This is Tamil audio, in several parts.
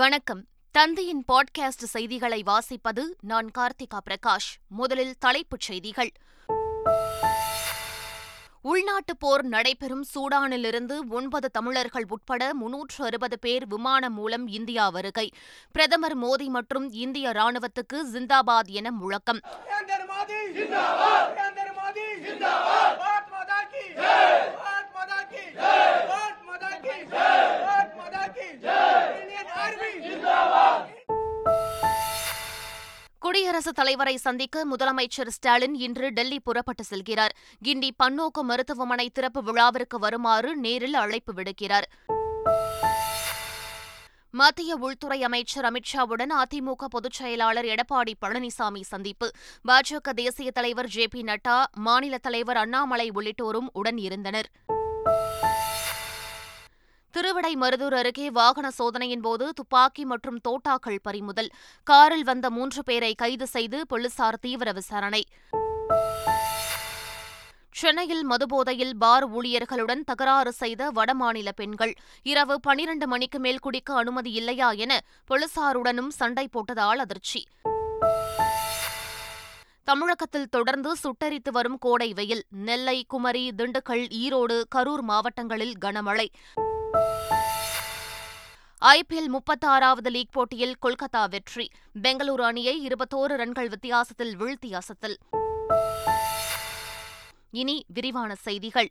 வணக்கம். தந்தியின் பாட்காஸ்ட் செய்திகளை வாசிப்பது நான் கார்த்திகா பிரகாஷ். முதலில் தலைப்புச் செய்திகள். உள்நாட்டுப் போர் நடைபெறும் சூடானிலிருந்து 9 தமிழர்கள் உட்பட 360 பேர் விமானம் மூலம் இந்தியா வருகை. பிரதமர் மோடி மற்றும் இந்திய ராணுவத்துக்கு ஜிந்தாபாத் என முழக்கம். குடியரசுத் தலைவரை சந்திக்க முதலமைச்சர் ஸ்டாலின் இன்று டெல்லி புறப்பட்டு செல்கிறார். கிண்டி பன்னோக்கு மருத்துவமனை திறப்பு விழாவிற்கு வருமாறு நேரில் அழைப்பு விடுக்கிறார். மத்திய உள்துறை அமைச்சர் அமித்ஷாவுடன் அதிமுக பொதுச் செயலாளர் எடப்பாடி பழனிசாமி சந்திப்பு. பாஜக தேசிய தலைவர் ஜே பி நட்டா, மாநில தலைவர் அண்ணாமலை உள்ளிட்டோரும் உடன் இருந்தனர். திருவிடைமருதூர் அருகே வாகன சோதனையின் போது துப்பாக்கி மற்றும் தோட்டாக்கள் பறிமுதல். காரில் வந்த 3 பேரை கைது செய்து போலீசார் தீவிர விசாரணை. சென்னையில் மதுபோதையில் பார் ஊழியர்களுடன் தகராறு செய்த வடமாநில பெண்கள் இரவு 12 மணிக்கு மேல் குடிக்க அனுமதி இல்லையா என போலீசாருடனும் சண்டை போட்டதால் அதிர்ச்சி. தமிழகத்தில் தொடர்ந்து சுட்டரித்து வரும் கோடை வெயில். நெல்லை, குமரி, திண்டுக்கல், ஈரோடு, கரூர் மாவட்டங்களில் கனமழை. ஐபிஎல் 36வது லீக் போட்டியில் கொல்கத்தா வெற்றி. பெங்களூரு அணியை 21 ரன்கள் வித்தியாசத்தில் வீழ்த்தி அசத்தல். இனி விரிவான செய்திகள்.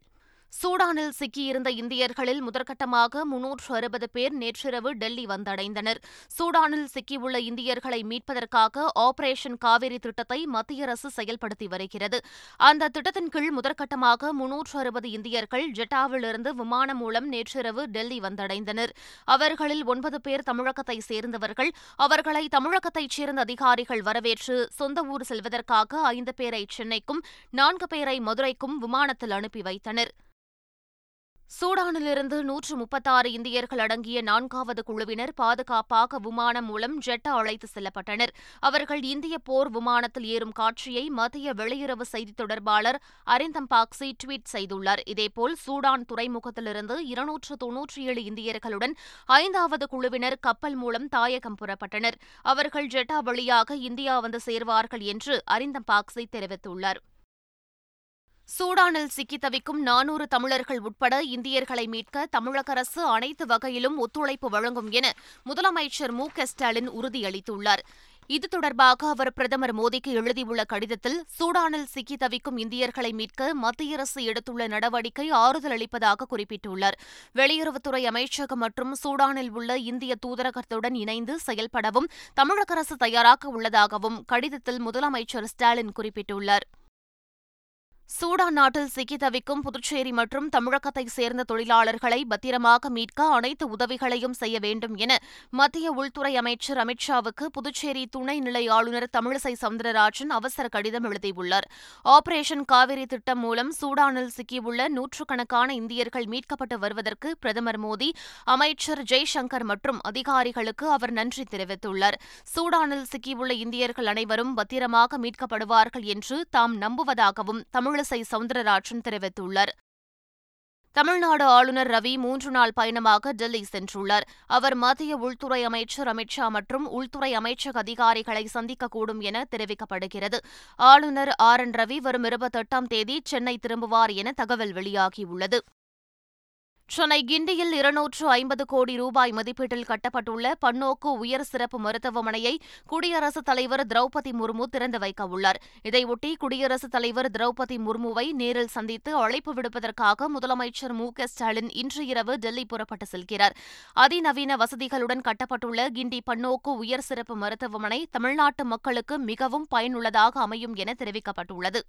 சூடானில் சிக்கியிருந்த இந்தியர்களில் முதற்கட்டமாக 360 பேர் நேற்றிரவு டெல்லி வந்தடைந்தனர். சூடானில் சிக்கியுள்ள இந்தியர்களை மீட்பதற்காக ஆபரேஷன் காவிரி திட்டத்தை மத்திய அரசு செயல்படுத்தி வருகிறது. அந்த திட்டத்தின் கீழ் முதற்கட்டமாக 360 இந்தியர்கள் ஜெட்டாவிலிருந்து விமானம் மூலம் நேற்றிரவு டெல்லி வந்தடைந்தனர். அவர்களில் 9 பேர் தமிழகத்தை சேர்ந்தவர்கள். அவர்களை தமிழகத்தைச் சேர்ந்த அதிகாரிகள் வரவேற்று சொந்த ஊர் செல்வதற்காக 5 பேரை சென்னைக்கும் 4 பேரை மதுரைக்கும் விமானத்தில் அனுப்பி வைத்தனர். சூடானிலிருந்து 136 இந்தியர்கள் அடங்கிய 4வது குழுவினர் பாதுகாப்பாக விமானம் மூலம் ஜெட்டா அழைத்து செல்லப்பட்டனர். அவர்கள் இந்திய போர் விமானத்தில் ஏறும் காட்சியை மத்திய வெளியுறவு செய்தித் தொடர்பாளர் அரிந்தம் பாக்சி ட்வீட் செய்துள்ளார். இதேபோல் சூடான் துறைமுகத்திலிருந்து 297 இந்தியர்களுடன் 5வது குழுவினர் கப்பல் மூலம் தாயகம் புறப்பட்டனர். அவர்கள் ஜெட்டா வழியாக இந்தியா வந்து சேர்வார்கள் என்று அரிந்தம் பாக்சி தெரிவித்துள்ளார். சூடானில் சிக்கித் தவிக்கும் 400 தமிழர்கள் உட்பட இந்தியர்களை மீட்க தமிழக அரசு அனைத்து வகையிலும் ஒத்துழைப்பு வழங்கும் என முதலமைச்சர் மு.க.ஸ்டாலின் உறுதியளித்துள்ளார். இது தொடர்பாக அவர் பிரதமர் மோடிக்கு எழுதியுள்ள கடிதத்தில் சூடானில் சிக்கித் தவிக்கும் இந்தியர்களை மீட்க மத்திய அரசு எடுத்துள்ள நடவடிக்கை ஆறுதல் அளிப்பதாக குறிப்பிட்டுள்ளார். வெளியுறவுத்துறை அமைச்சகம் மற்றும் சூடானில் உள்ள இந்திய தூதரகத்துடன் இணைந்து செயல்படவும் தமிழக அரசு தயாராக உள்ளதாகவும் கடிதத்தில் முதலமைச்சர் ஸ்டாலின் குறிப்பிட்டுள்ளார். சூடான் நாட்டில் சிக்கித் தவிக்கும் புதுச்சேரி மற்றும் தமிழகத்தைச் சேர்ந்த தொழிலாளர்களை பத்திரமாக மீட்க அனைத்து உதவிகளையும் செய்ய வேண்டும் என மத்திய உள்துறை அமைச்சர் அமித்ஷாவுக்கு புதுச்சேரி துணைநிலை ஆளுநர் தமிழிசை சவுந்தரராஜன் அவசர கடிதம் எழுதியுள்ளார். ஆபரேஷன் காவிரி திட்டம் மூலம் சூடானில் சிக்கியுள்ள 100கணக்கான இந்தியர்கள் மீட்கப்பட்டு வருவதற்கு பிரதமர் மோடி, அமைச்சர் ஜெய்சங்கர் மற்றும் அதிகாரிகளுக்கு அவர் நன்றி தெரிவித்துள்ளார். சூடானில் சிக்கியுள்ள இந்தியர்கள் அனைவரும் பத்திரமாக மீட்கப்படுவார்கள் என்று தாம் நம்புவதாகவும் தமிழிசை சவுந்தரராஜன் தெரிவித்துள்ளார். தமிழ்நாடு ஆளுநர் ரவி 3 நாள் பயணமாக டெல்லி சென்றுள்ளார். அவர் மத்திய உள்துறை அமைச்சர் அமித்ஷா மற்றும் உள்துறை அமைச்சக அதிகாரிகளை சந்திக்கக்கூடும் என தெரிவிக்கப்படுகிறது. ஆளுநர் ஆர் என் ரவி வரும் 28ஆம் தேதி சென்னை திரும்புவார் என தகவல் வெளியாகியுள்ளது. சென்னை கிண்டியில் 250 கோடி ரூபாய் மதிப்பீட்டில் கட்டப்பட்டுள்ள பன்னோக்கு உயர் சிறப்பு மருத்துவமனையை குடியரசுத் தலைவர் திரௌபதி முர்மு திறந்து வைக்க உள்ளார். இதையொட்டி குடியரசுத் தலைவர் திரௌபதி முர்முவை நேரில் சந்தித்து அழைப்பு விடுப்பதற்காக முதலமைச்சர் மு.க.ஸ்டாலின் இன்று இரவு டெல்லி புறப்பட்டு செல்கிறார். அதிநவீன வசதிகளுடன் கட்டப்பட்டுள்ள கிண்டி பன்னோக்கு உயர் சிறப்பு மருத்துவமனை தமிழ்நாட்டு மக்களுக்கு மிகவும் பயனுள்ளதாக அமையும் என தெரிவிக்கப்பட்டுள்ளது.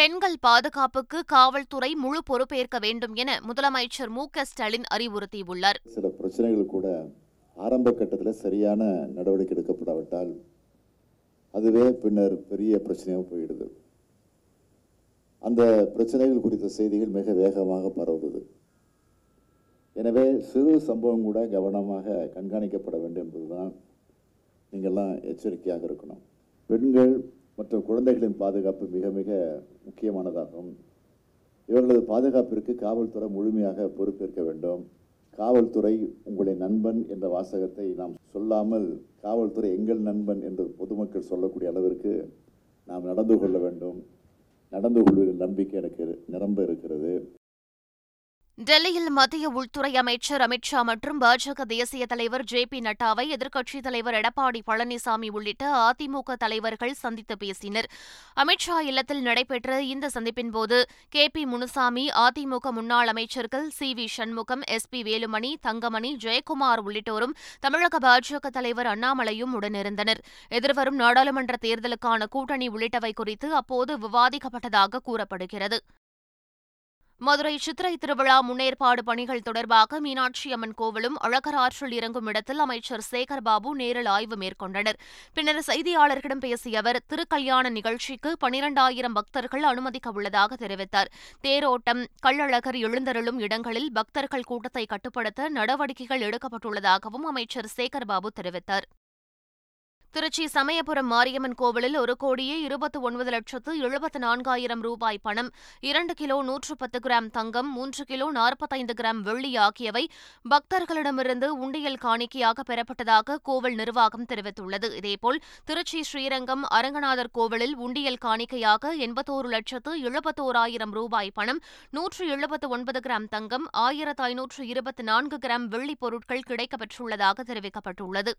பெண்கள் பாதுகாப்புக்கு காவல்துறை முழு பொறுப்பேற்க வேண்டும் என முதலமைச்சர் மு.க.ஸ்டாலின் அறிவுறுத்தியுள்ளார். சில பிரச்சனைகள் கூட ஆரம்ப கட்டத்தில் சரியான நடவடிக்கை எடுக்கப்படாவிட்டால் அதுவே பின்னர் பெரிய பிரச்சனையாக போயிடுது. அந்த பிரச்சனைகள் குறித்த செய்திகள் மிக வேகமாக பரவுது. எனவே சிறு சம்பவம் கூட கவனமாக கண்காணிக்கப்பட வேண்டும் என்பதுதான் நீங்கள்லாம் எச்சரிக்கையாக இருக்கணும். பெண்கள் மற்றும் குழந்தைகளின் பாதுகாப்பு மிக மிக முக்கியமானதாகும். இவர்களது பாதுகாப்பிற்கு காவல்துறை முழுமையாக பொறுப்பேற்க வேண்டும். காவல்துறை உங்களுடைய நண்பன் என்ற வாசகத்தை நாம் சொல்லாமல் காவல்துறை எங்கள் நண்பன் என்று பொதுமக்கள் சொல்லக்கூடிய அளவிற்கு நாம் நடந்து கொள்ள வேண்டும். நடந்து கொள்கிற நம்பிக்கை எனக்கு நிரம்ப இருக்கிறது. டெல்லியில் மத்திய உள்துறை அமைச்சர் அமித்ஷா மற்றும் பாஜக தேசிய தலைவர் JP நட்டாவை எதிர்க்கட்சித் தலைவர் எடப்பாடி பழனிசாமி உள்ளிட்ட அதிமுக தலைவர்கள் சந்தித்து பேசினர். அமித்ஷா இல்லத்தில் நடைபெற்ற இந்த சந்திப்பின்போது KP முனுசாமி, அதிமுக முன்னாள் அமைச்சர்கள் CV சண்முகம், SP வேலுமணி, தங்கமணி, ஜெயக்குமார் உள்ளிட்டோரும் தமிழக பாஜக தலைவர் அண்ணாமலையும் உடனிருந்தனர். எதிர்வரும் நாடாளுமன்ற தேர்தலுக்கான கூட்டணி உள்ளிட்டவை குறித்து அப்போது விவாதிக்கப்பட்டதாக கூறப்படுகிறது. மதுரை சித்திரை திருவிழா முன்னேற்பாடு பணிகள் தொடர்பாக மீனாட்சி அம்மன் கோவிலும் அழகர் ஆற்றில் இறங்கும் இடத்தில் அமைச்சர் சேகர்பாபு நேரில் ஆய்வு மேற்கொண்டனர். பின்னர் செய்தியாளர்களிடம் பேசிய அவர், திருக்கல்யாண நிகழ்ச்சிக்கு 12,000 பக்தர்கள் அனுமதிக்க உள்ளதாக தெரிவித்தார். தேரோட்டம், கள்ளழகர் எழுந்தருளும் இடங்களில் பக்தர்கள் கூட்டத்தை கட்டுப்படுத்த நடவடிக்கைகள் எடுக்கப்பட்டுள்ளதாகவும் அமைச்சர் சேகர்பாபு தெரிவித்தார். திருச்சி சமயபுரம் மாரியம்மன் கோவிலில் 1,29,74,000 ரூபாய் பணம், 2 கிலோ 110 கிராம் தங்கம், 3 கிலோ 45 கிராம் வெள்ளி ஆகியவை பக்தர்களிடமிருந்து உண்டியல் காணிக்கையாக பெறப்பட்டதாக கோவில் நிர்வாகம் தெரிவித்துள்ளது. இதேபோல் திருச்சி ஸ்ரீரங்கம் அரங்கநாதர் கோவிலில் உண்டியல் காணிக்கையாக 84,71,000 ரூபாய் பணம், 179 கிராம் தங்கம், 1,524 கிராம் வெள்ளி பொருட்கள் கிடைக்கப்பெற்றுள்ளதாக தெரிவிக்கப்பட்டுள்ளது.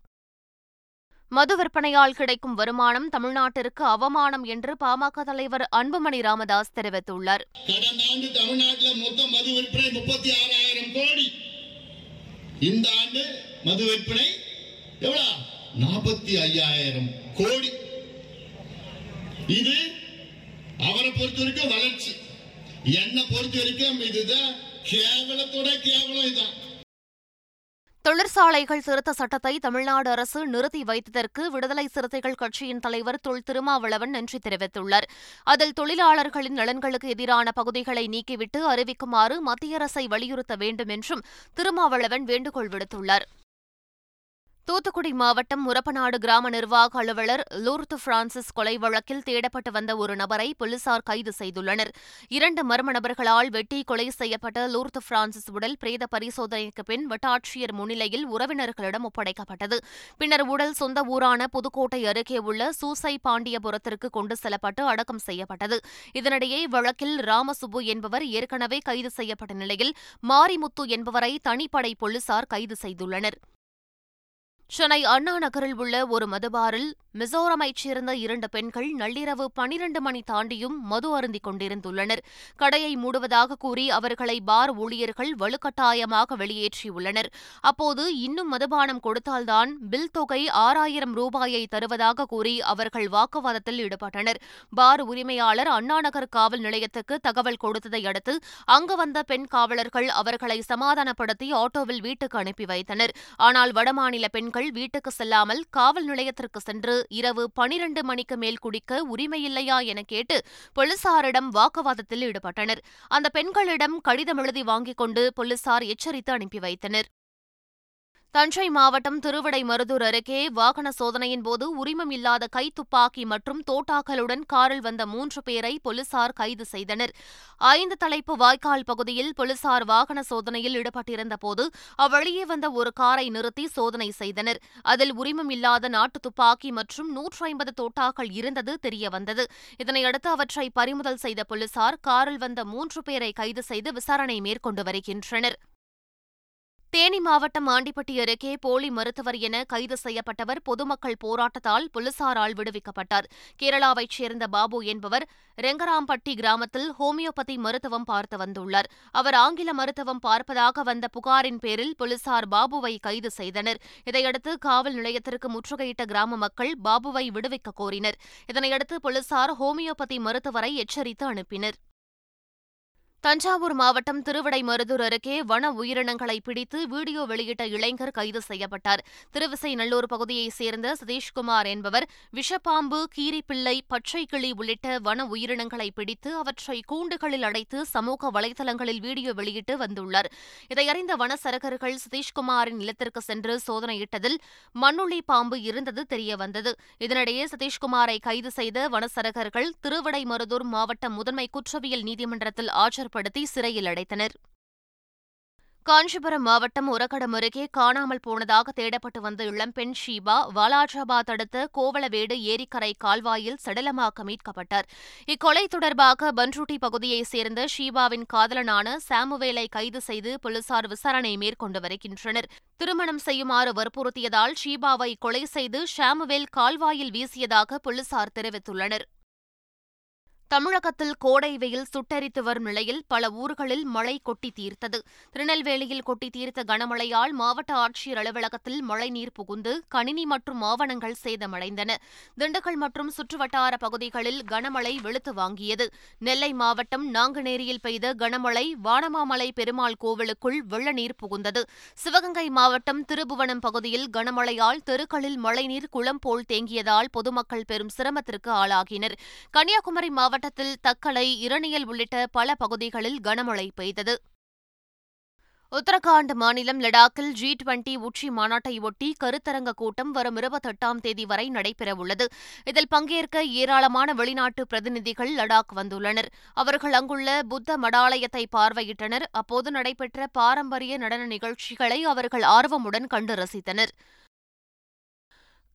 மது விற்பனையால் கிடைக்கும் வருமானம் தமிழ்நாட்டிற்கு அவமானம் என்று பாமக தலைவர் அன்புமணி ராமதாஸ் தெரிவித்துள்ளார். கடந்த ஆண்டு தமிழ்நாட்டில் மொத்த மது விற்பனை 36,000 கோடி, இந்த ஆண்டு மது விற்பனை 45,000 கோடி. இது அவரை பொறுத்த வரைக்கும் வளர்ச்சி, என்ன பொறுத்த வரைக்கும் இதுதான் கேவலத்தோட கேவலம். இதுதான் தொழிற்சாலைகள் திருத்த சட்டத்தை தமிழ்நாடு அரசு நிறுத்தி வைத்ததற்கு விடுதலை சிறுத்தைகள் கட்சியின் தலைவர் திருமாவளவன் நன்றி தெரிவித்துள்ளார். அதில் தொழிலாளர்களின் நலன்களுக்கு எதிரான பகுதிகளை நீக்கிவிட்டு அறிவிக்குமாறு மத்திய அரசை வலியுறுத்த வேண்டும் என்றும் திருமாவளவன் வேண்டுகோள் விடுத்துள்ளார். தூத்துக்குடி மாவட்டம் முரப்பநாடு கிராம நிர்வாக அலுவலர் லூர்து பிரான்சிஸ் கொலை வழக்கில் தேடப்பட்டு வந்த ஒரு நபரை போலீசார் கைது செய்துள்ளனர். 2 மர்ம நபர்களால் வெட்டி கொலை செய்யப்பட்ட லூர்து பிரான்சிஸ் உடல் பிரேத பரிசோதனைக்கு பின் வட்டாட்சியர் முன்னிலையில் உறவினர்களிடம் ஒப்படைக்கப்பட்டது. பின்னர் உடல் சொந்த ஊரான புதுக்கோட்டை அருகே உள்ள சூசை பாண்டியபுரத்திற்கு கொண்டு செல்லப்பட்டு அடக்கம் செய்யப்பட்டது. இதனிடையே வழக்கில் ராமசுப்பு என்பவர் ஏற்கனவே கைது செய்யப்பட்ட நிலையில் மாரிமுத்து என்பவரை தனிப்படை போலீசார் கைது செய்துள்ளனர். சென்னை அண்ணா நகரில் உள்ள ஒரு மதுபாரில் மிசோரமைச் சேர்ந்த 2 பெண்கள் நள்ளிரவு 12 மணி தாண்டியும் மது அருந்திக் கொண்டிருந்துள்ளனர். கடையை மூடுவதாக கூறி அவர்களை பார் ஊழியர்கள் வலுக்கட்டாயமாக வெளியேற்றியுள்ளனர். அப்போது இன்னும் மதுபானம் கொடுத்தால்தான் பில் தொகை 6,000 ரூபாயை தருவதாக கூறி அவர்கள் வாக்குவாதத்தில் ஈடுபட்டனர். பார் உரிமையாளர் அண்ணா நகர் காவல் நிலையத்துக்கு தகவல் கொடுத்ததை அடுத்து அங்கு வந்த பெண் காவலர்கள் அவர்களை சமாதானப்படுத்தி ஆட்டோவில் வீட்டுக்கு அனுப்பி வைத்தனர். ஆனால் வடமாநில பெண்கள் வீட்டுக்கு செல்லாமல் காவல் நிலையத்திற்கு சென்று இரவு 12 மணிக்கு மேல் குடிக்க உரிமையில்லையா என கேட்டு போலீசாரிடம் வாக்குவாதத்தில் ஈடுபட்டனர். அந்த பெண்களிடம் கடிதம் எழுதி வாங்கிக் கொண்டு போலீசார் எச்சரித்து அனுப்பி வைத்தனர். தஞ்சை மாவட்டம் திருவிடைமருதூர் அருகே வாகன சோதனையின்போது உரிமம் இல்லாத கைத்துப்பாக்கி மற்றும் தோட்டாக்களுடன் காரில் வந்த 3 பேரை போலீசார் கைது செய்தனர். 5 தலைப்பு வாய்க்கால் பகுதியில் போலீசார் வாகன சோதனையில் ஈடுபட்டிருந்தபோது அவ்வழியே வந்த ஒரு காரை நிறுத்தி சோதனை செய்தனர். அதில் உரிமம் இல்லாத நாட்டு துப்பாக்கி மற்றும் 150 தோட்டாக்கள் இருந்தது தெரியவந்தது. இதனையடுத்து அவற்றை பறிமுதல் செய்த போலீசார் காரில் வந்த 3 பேரை கைது செய்து விசாரணை மேற்கொண்டு வருகின்றனர். தேனி மாவட்டம் ஆண்டிப்பட்டி அருகே போலி மருத்துவர் என கைது செய்யப்பட்டவர் பொதுமக்கள் போராட்டத்தால் போலீசாரால் விடுவிக்கப்பட்டார். கேரளாவைச் சேர்ந்த பாபு என்பவர் ரெங்கராம்பட்டி கிராமத்தில் ஹோமியோபதி மருத்துவம் பார்த்து வந்துள்ளார். அவர் ஆங்கில மருத்துவம் பார்ப்பதாக வந்த புகாரின் பேரில் போலீசார் பாபுவை கைது செய்தனர். இதையடுத்து காவல் நிலையத்திற்கு முற்றுகையிட்ட கிராம மக்கள் பாபுவை விடுவிக்க கோரினர். இதனையடுத்து போலீசார் ஹோமியோபதி மருத்துவரை எச்சரித்து அனுப்பினர். தஞ்சாவூர் மாவட்டம் திருவிடைமருதூர் அருகே வன உயிரினங்களை பிடித்து வீடியோ வெளியிட்ட இளைஞர் கைது செய்யப்பட்டார். திருவிசைநல்லூர் பகுதியைச் சேர்ந்த சதீஷ்குமார் என்பவர் விஷப்பாம்பு, கீரிப்பிள்ளை, பச்சை கிளி உள்ளிட்ட வன உயிரினங்களை பிடித்து அவற்றை கூண்டுகளில் அடைத்து சமூக வலைதளங்களில் வீடியோ வெளியிட்டு வந்துள்ளார். இதையறிந்த வனச்சரகர்கள் சதீஷ்குமாரின் இல்லத்திற்கு சென்று சோதனையிட்டதில் மண்ணுளி பாம்பு இருந்தது தெரியவந்தது. இதனிடையே சதீஷ்குமாரை கைது செய்த வனச்சரகர்கள் திருவிடைமருதூர் மாவட்ட முதன்மை குற்றவியல் நீதிமன்றத்தில் ஆஜர் படுத்தி சிறையில் அடைத்தனர். காஞ்சிபுரம் மாவட்டம் உரக்கடம் அருகே காணாமல் போனதாக தேடப்பட்டு வந்த இளம்பெண் ஷீபா வாலாஜாபாத் அடுத்த கோவளவேடு ஏரிக்கரை கால்வாயில் சடலமாக மீட்கப்பட்டார். இக்கொலை தொடர்பாக பன்ருட்டி பகுதியைச் சேர்ந்த ஷீபாவின் காதலனான சாமுவேலை கைது செய்து போலீசார் விசாரணை மேற்கொண்டு வருகின்றனர். திருமணம் செய்யுமாறு வற்புறுத்தியதால் ஷீபாவை கொலை செய்து சாமுவேல் கால்வாயில் வீசியதாக போலீசார் தெரிவித்துள்ளனர். தமிழகத்தில் கோடை வெயில் சுட்டரித்து வரும் நிலையில் பல ஊர்களில் மழை கொட்டி தீர்த்தது. திருநெல்வேலியில் கொட்டி தீர்த்த கனமழையால் மாவட்ட ஆட்சியர் அலுவலகத்தில் மழைநீர் புகுந்து கணினி மற்றும் ஆவணங்கள் சேதமடைந்தன. திண்டுக்கல் மற்றும் சுற்றுவட்டார பகுதிகளில் கனமழை வெளுத்து வாங்கியது. நெல்லை மாவட்டம் நாங்குநேரியில் பெய்த கனமழை வானமாமலை பெருமாள் கோவிலுக்குள் வெள்ளநீர் புகுந்தது. சிவகங்கை மாவட்டம் திருபுவனம் பகுதியில் கனமழையால் தெருக்களில் மழைநீர் குளம் போல் தேங்கியதால் பொதுமக்கள் பெரும் சிரமத்திற்கு ஆளாகினர். கன்னியாகுமரி மாவட்டத்தில் தக்கலை, இரணியல் உள்ளிட்ட பல பகுதிகளில் கனமழை பெய்தது. உத்தரகாண்ட் மாநிலம் லடாக்கில் G20 உச்சி மாநாட்டையொட்டி கருத்தரங்க கூட்டம் வரும் 28 வரை நடைபெறவுள்ளது. இதில் பங்கேற்க ஏராளமான வெளிநாட்டு பிரதிநிதிகள் லடாக் வந்துள்ளனர். அவர்கள் அங்குள்ள புத்த மடாலயத்தை பார்வையிட்டனர். அப்போது நடைபெற்ற பாரம்பரிய நடன நிகழ்ச்சிகளை அவர்கள் ஆர்வமுடன் கண்டு ரசித்தனர்.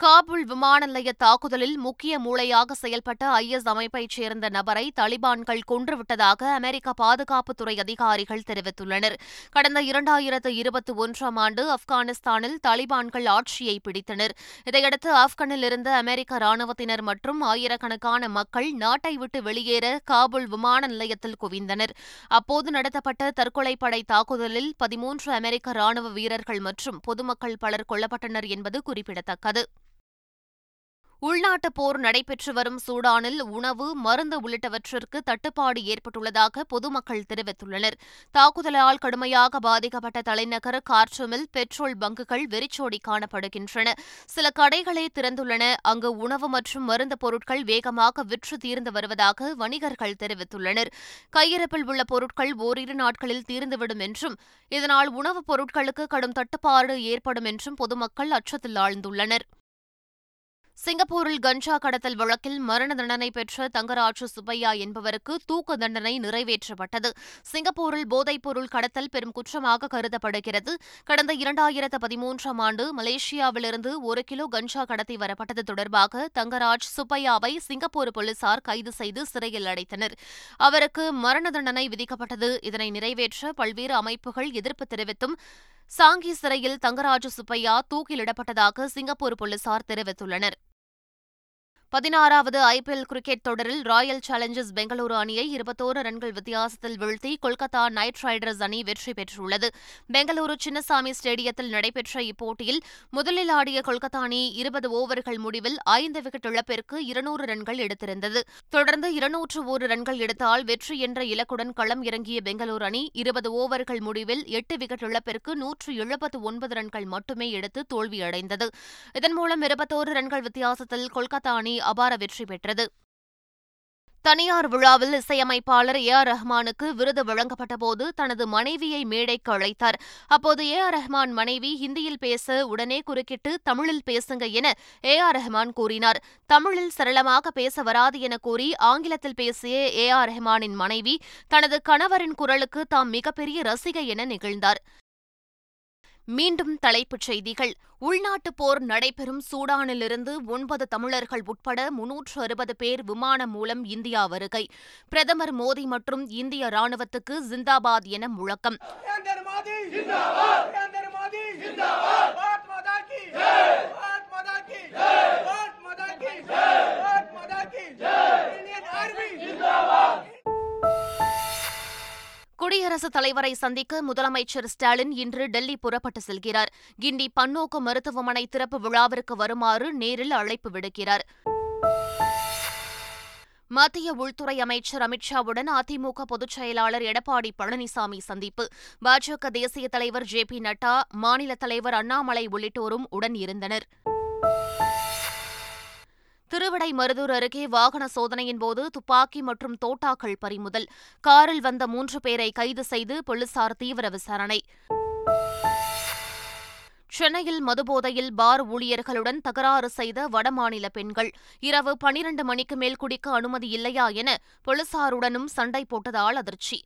காபூல் விமான நிலைய தாக்குதலில் முக்கிய மூளையாக செயல்பட்ட IS அமைப்பைச் சேர்ந்த நபரை தலிபான்கள் கொன்றுவிட்டதாக அமெரிக்க பாதுகாப்புத்துறை அதிகாரிகள் தெரிவித்துள்ளனர். கடந்த 2021 ஆண்டு ஆப்கானிஸ்தானில் தலிபான்கள் ஆட்சியை பிடித்தனர். இதையடுத்து ஆப்கானில் இருந்த அமெரிக்க ராணுவத்தினர் மற்றும் ஆயிரக்கணக்கான மக்கள் நாட்டை விட்டு வெளியேற காபூல் விமான நிலையத்தில் குவிந்தனர். அப்போது நடத்தப்பட்ட தற்கொலைப்படை தாக்குதலில் 13 அமெரிக்க ராணுவ வீரர்கள் மற்றும் பொதுமக்கள் பலர் கொல்லப்பட்டனர் என்பது குறிப்பிடத்தக்கது. உள்நாட்டுப் போர் நடைபெற்று வரும் சூடானில் உணவு, மருந்து உள்ளிட்டவற்றிற்கு தட்டுப்பாடு ஏற்பட்டுள்ளதாக பொதுமக்கள் தெரிவித்துள்ளனர். தாக்குதலால் கடுமையாக பாதிக்கப்பட்ட தலைநகர் கார்டூமில் பெட்ரோல் பங்குகள் வெறிச்சோடி காணப்படுகின்றன. சில கடைகளே திறந்துள்ளன. அங்கு உணவு மற்றும் மருந்து பொருட்கள் வேகமாக விற்று தீர்ந்து வருவதாக வணிகர்கள் தெரிவித்துள்ளனர். கையிருப்பில் உள்ள பொருட்கள் ஓரிரு நாட்களில் தீர்ந்துவிடும் என்றும், இதனால் உணவுப் பொருட்களுக்கு கடும் தட்டுப்பாடு ஏற்படும் என்றும் பொதுமக்கள் அச்சத்தில் ஆழ்ந்துள்ளனர். சிங்கப்பூரில் கஞ்சா கடத்தல் வழக்கில் மரண தண்டனை பெற்ற தங்கராஜ் சுப்பையா என்பவருக்கு தூக்கு தண்டனை நிறைவேற்றப்பட்டது. சிங்கப்பூரில் போதைப்பொருள் கடத்தல் பெரும் குற்றமாக கருதப்படுகிறது. கடந்த 2013 ஆண்டு மலேசியாவிலிருந்து 1 கிலோ கஞ்சா கடத்தி வரப்பட்டது தொடர்பாக தங்கராஜ் சுப்பையாவை சிங்கப்பூர் போலீசார் கைது செய்து சிறையில் அடைத்தனர். அவருக்கு மரண தண்டனை விதிக்கப்பட்டது. இதனை நிறைவேற்ற பல்வேறு அமைப்புகள் எதிர்ப்பு தெரிவித்தும் சாங்கி சிறையில் தங்கராஜ் சுப்பையா தூக்கிலிடப்பட்டதாக சிங்கப்பூர் போலீசார் தெரிவித்துள்ளனர். 16வது IPL கிரிக்கெட் தொடரில் ராயல் சேலஞ்சர்ஸ் பெங்களூரு அணியை 21 ரன்கள் வித்தியாசத்தில் வீழ்த்தி கொல்கத்தா நைட் ரைடர்ஸ் அணி வெற்றி பெற்றுள்ளது. பெங்களூரு சின்னசாமி ஸ்டேடியத்தில் நடைபெற்ற இப்போட்டியில் முதலில் ஆடிய கொல்கத்தா அணி 20 ஓவர்கள் முடிவில் 5 விக்கெட் இழப்பிற்கு 200 ரன்கள் எடுத்திருந்தது. தொடர்ந்து 201 ரன்கள் எடுத்தால் வெற்றி என்ற இலக்குடன் களம் இறங்கிய பெங்களூரு அணி 20 ஓவர்கள் முடிவில் 8 விக்கெட் இழப்பிற்கு 179 ரன்கள் மட்டுமே எடுத்து தோல்வியடைந்தது. இதன் மூலம் 21 ரன்கள் வித்தியாசத்தில் கொல்கத்தா அணி அபார வெற்றி பெற்றது. தனியார் விழாவில் இசையமைப்பாளர் AR ரஹ்மானுக்கு விருது வழங்கப்பட்ட போது தனது மனைவியை மேடைக்கு அழைத்தார். அப்போது AR ரஹ்மான் மனைவி ஹிந்தியில் பேச உடனே குறுக்கிட்டு தமிழில் பேசுங்க என AR ரஹ்மான் கூறினார். தமிழில் சரளமாக பேச வராது என கூறி ஆங்கிலத்தில் பேசிய AR ரஹ்மானின் மனைவி தனது கணவரின் குரலுக்கு தாம் மிகப்பெரிய ரசிகை என நெகிழ்ந்தார். மீண்டும் தலைப்புச் செய்திகள். உள்நாட்டுப் போர் நடைபெறும் சூடானிலிருந்து 9 தமிழர்கள் உட்பட 360 பேர் விமானம் மூலம் இந்தியா வருகை. பிரதமர் மோடி மற்றும் இந்திய ராணுவத்துக்கு ஜிந்தாபாத் என முழக்கம். குடியரசுத் தலைவரை சந்திக்க முதலமைச்சர் ஸ்டாலின் இன்று டெல்லி புறப்பட்டு செல்கிறார். கிண்டி பன்னோக்கு மருத்துவமனை திறப்பு விழாவிற்கு வருமாறு நேரில் அழைப்பு விடுக்கிறார். மத்திய உள்துறை அமைச்சர் அமித்ஷாவுடன் அதிமுக பொதுச் செயலாளர் எடப்பாடி பழனிசாமி சந்திப்பு. பாஜக தேசிய தலைவர் JP Natta, மாநில தலைவர் அண்ணாமலை உள்ளிட்டோரும் உடன் இருந்தனர். திருவிடைமருதூர் அருகே வாகன சோதனையின் போது துப்பாக்கி மற்றும் தோட்டாக்கள் பறிமுதல். காரில் வந்த 3 பேரை கைது செய்து போலீசார் தீவிர விசாரணை. சென்னையில் மதுபோதையில் பார் ஊழியர்களுடன் தகராறு செய்த வடமாநில பெண்கள் இரவு 12 மணிக்கு மேல் குடிக்க அனுமதி இல்லையா என போலீசாருடனும் சண்டை போட்டதால் அதிர்ச்சி.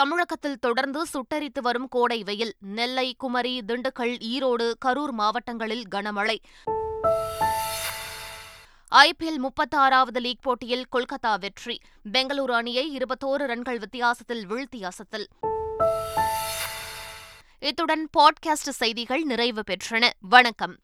தமிழகத்தில் தொடர்ந்து சுட்டரித்து வரும் கோடை வெயில். நெல்லை, குமரி, திண்டுக்கல், ஈரோடு, கரூர் மாவட்டங்களில் கனமழை. ஐபிஎல் 36வது லீக் போட்டியில் கொல்கத்தா வெற்றி. பெங்களூரு அணியை 21 ரன்கள் வித்தியாசத்தில் வீழ்த்தி அசத்தல். இத்துடன் பாட்காஸ்ட் செய்திகள் நிறைவு பெற்றன. வணக்கம்.